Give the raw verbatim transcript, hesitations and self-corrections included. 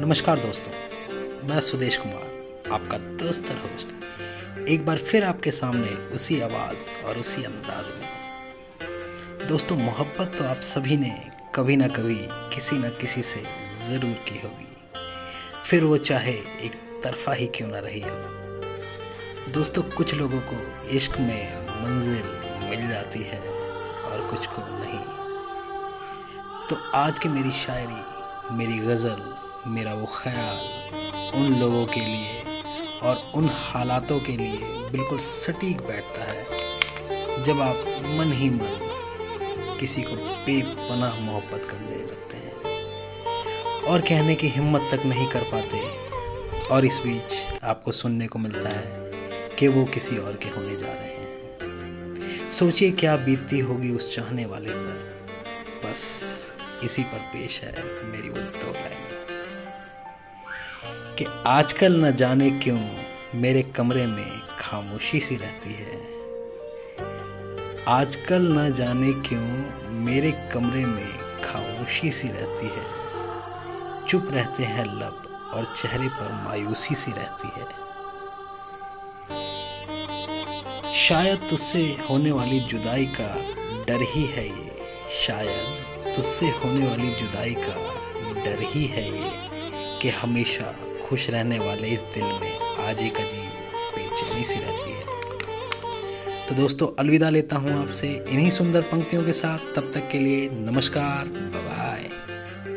नमस्कार दोस्तों, मैं सुदेश कुमार आपका दोस्त और होस्ट एक बार फिर आपके सामने उसी आवाज़ और उसी अंदाज में। दोस्तों, मोहब्बत तो आप सभी ने कभी ना कभी किसी ना किसी से ज़रूर की होगी, फिर वो चाहे एक तरफा ही क्यों ना रही हो। दोस्तों, कुछ लोगों को इश्क में मंजिल मिल जाती है और कुछ को नहीं। तो आज की मेरी शायरी, मेरी ग़ज़ल, मेरा वो ख्याल उन लोगों के लिए और उन हालातों के लिए बिल्कुल सटीक बैठता है जब आप मन ही मन किसी को बेपनाह मोहब्बत करने लगते हैं और कहने की हिम्मत तक नहीं कर पाते। और इस बीच आपको सुनने को मिलता है कि वो किसी और के होने जा रहे हैं। सोचिए क्या बीतती होगी उस चाहने वाले पर। बस इसी पर पेश है मेरी वो दो लाइनें कि आजकल न जाने क्यों मेरे कमरे में खामोशी सी रहती है। आजकल न जाने क्यों मेरे कमरे में खामोशी सी रहती है। चुप रहते हैं लब और चेहरे पर मायूसी सी रहती है। शायद तुझसे होने वाली जुदाई का डर ही है ये। शायद तुझसे होने वाली जुदाई का डर ही है ये कि हमेशा खुश रहने वाले इस दिल में आज एक अजीब बेचैनी सी रहती है। तो दोस्तों, अलविदा लेता हूँ आपसे इन्हीं सुंदर पंक्तियों के साथ। तब तक के लिए नमस्कार, बाय बाय।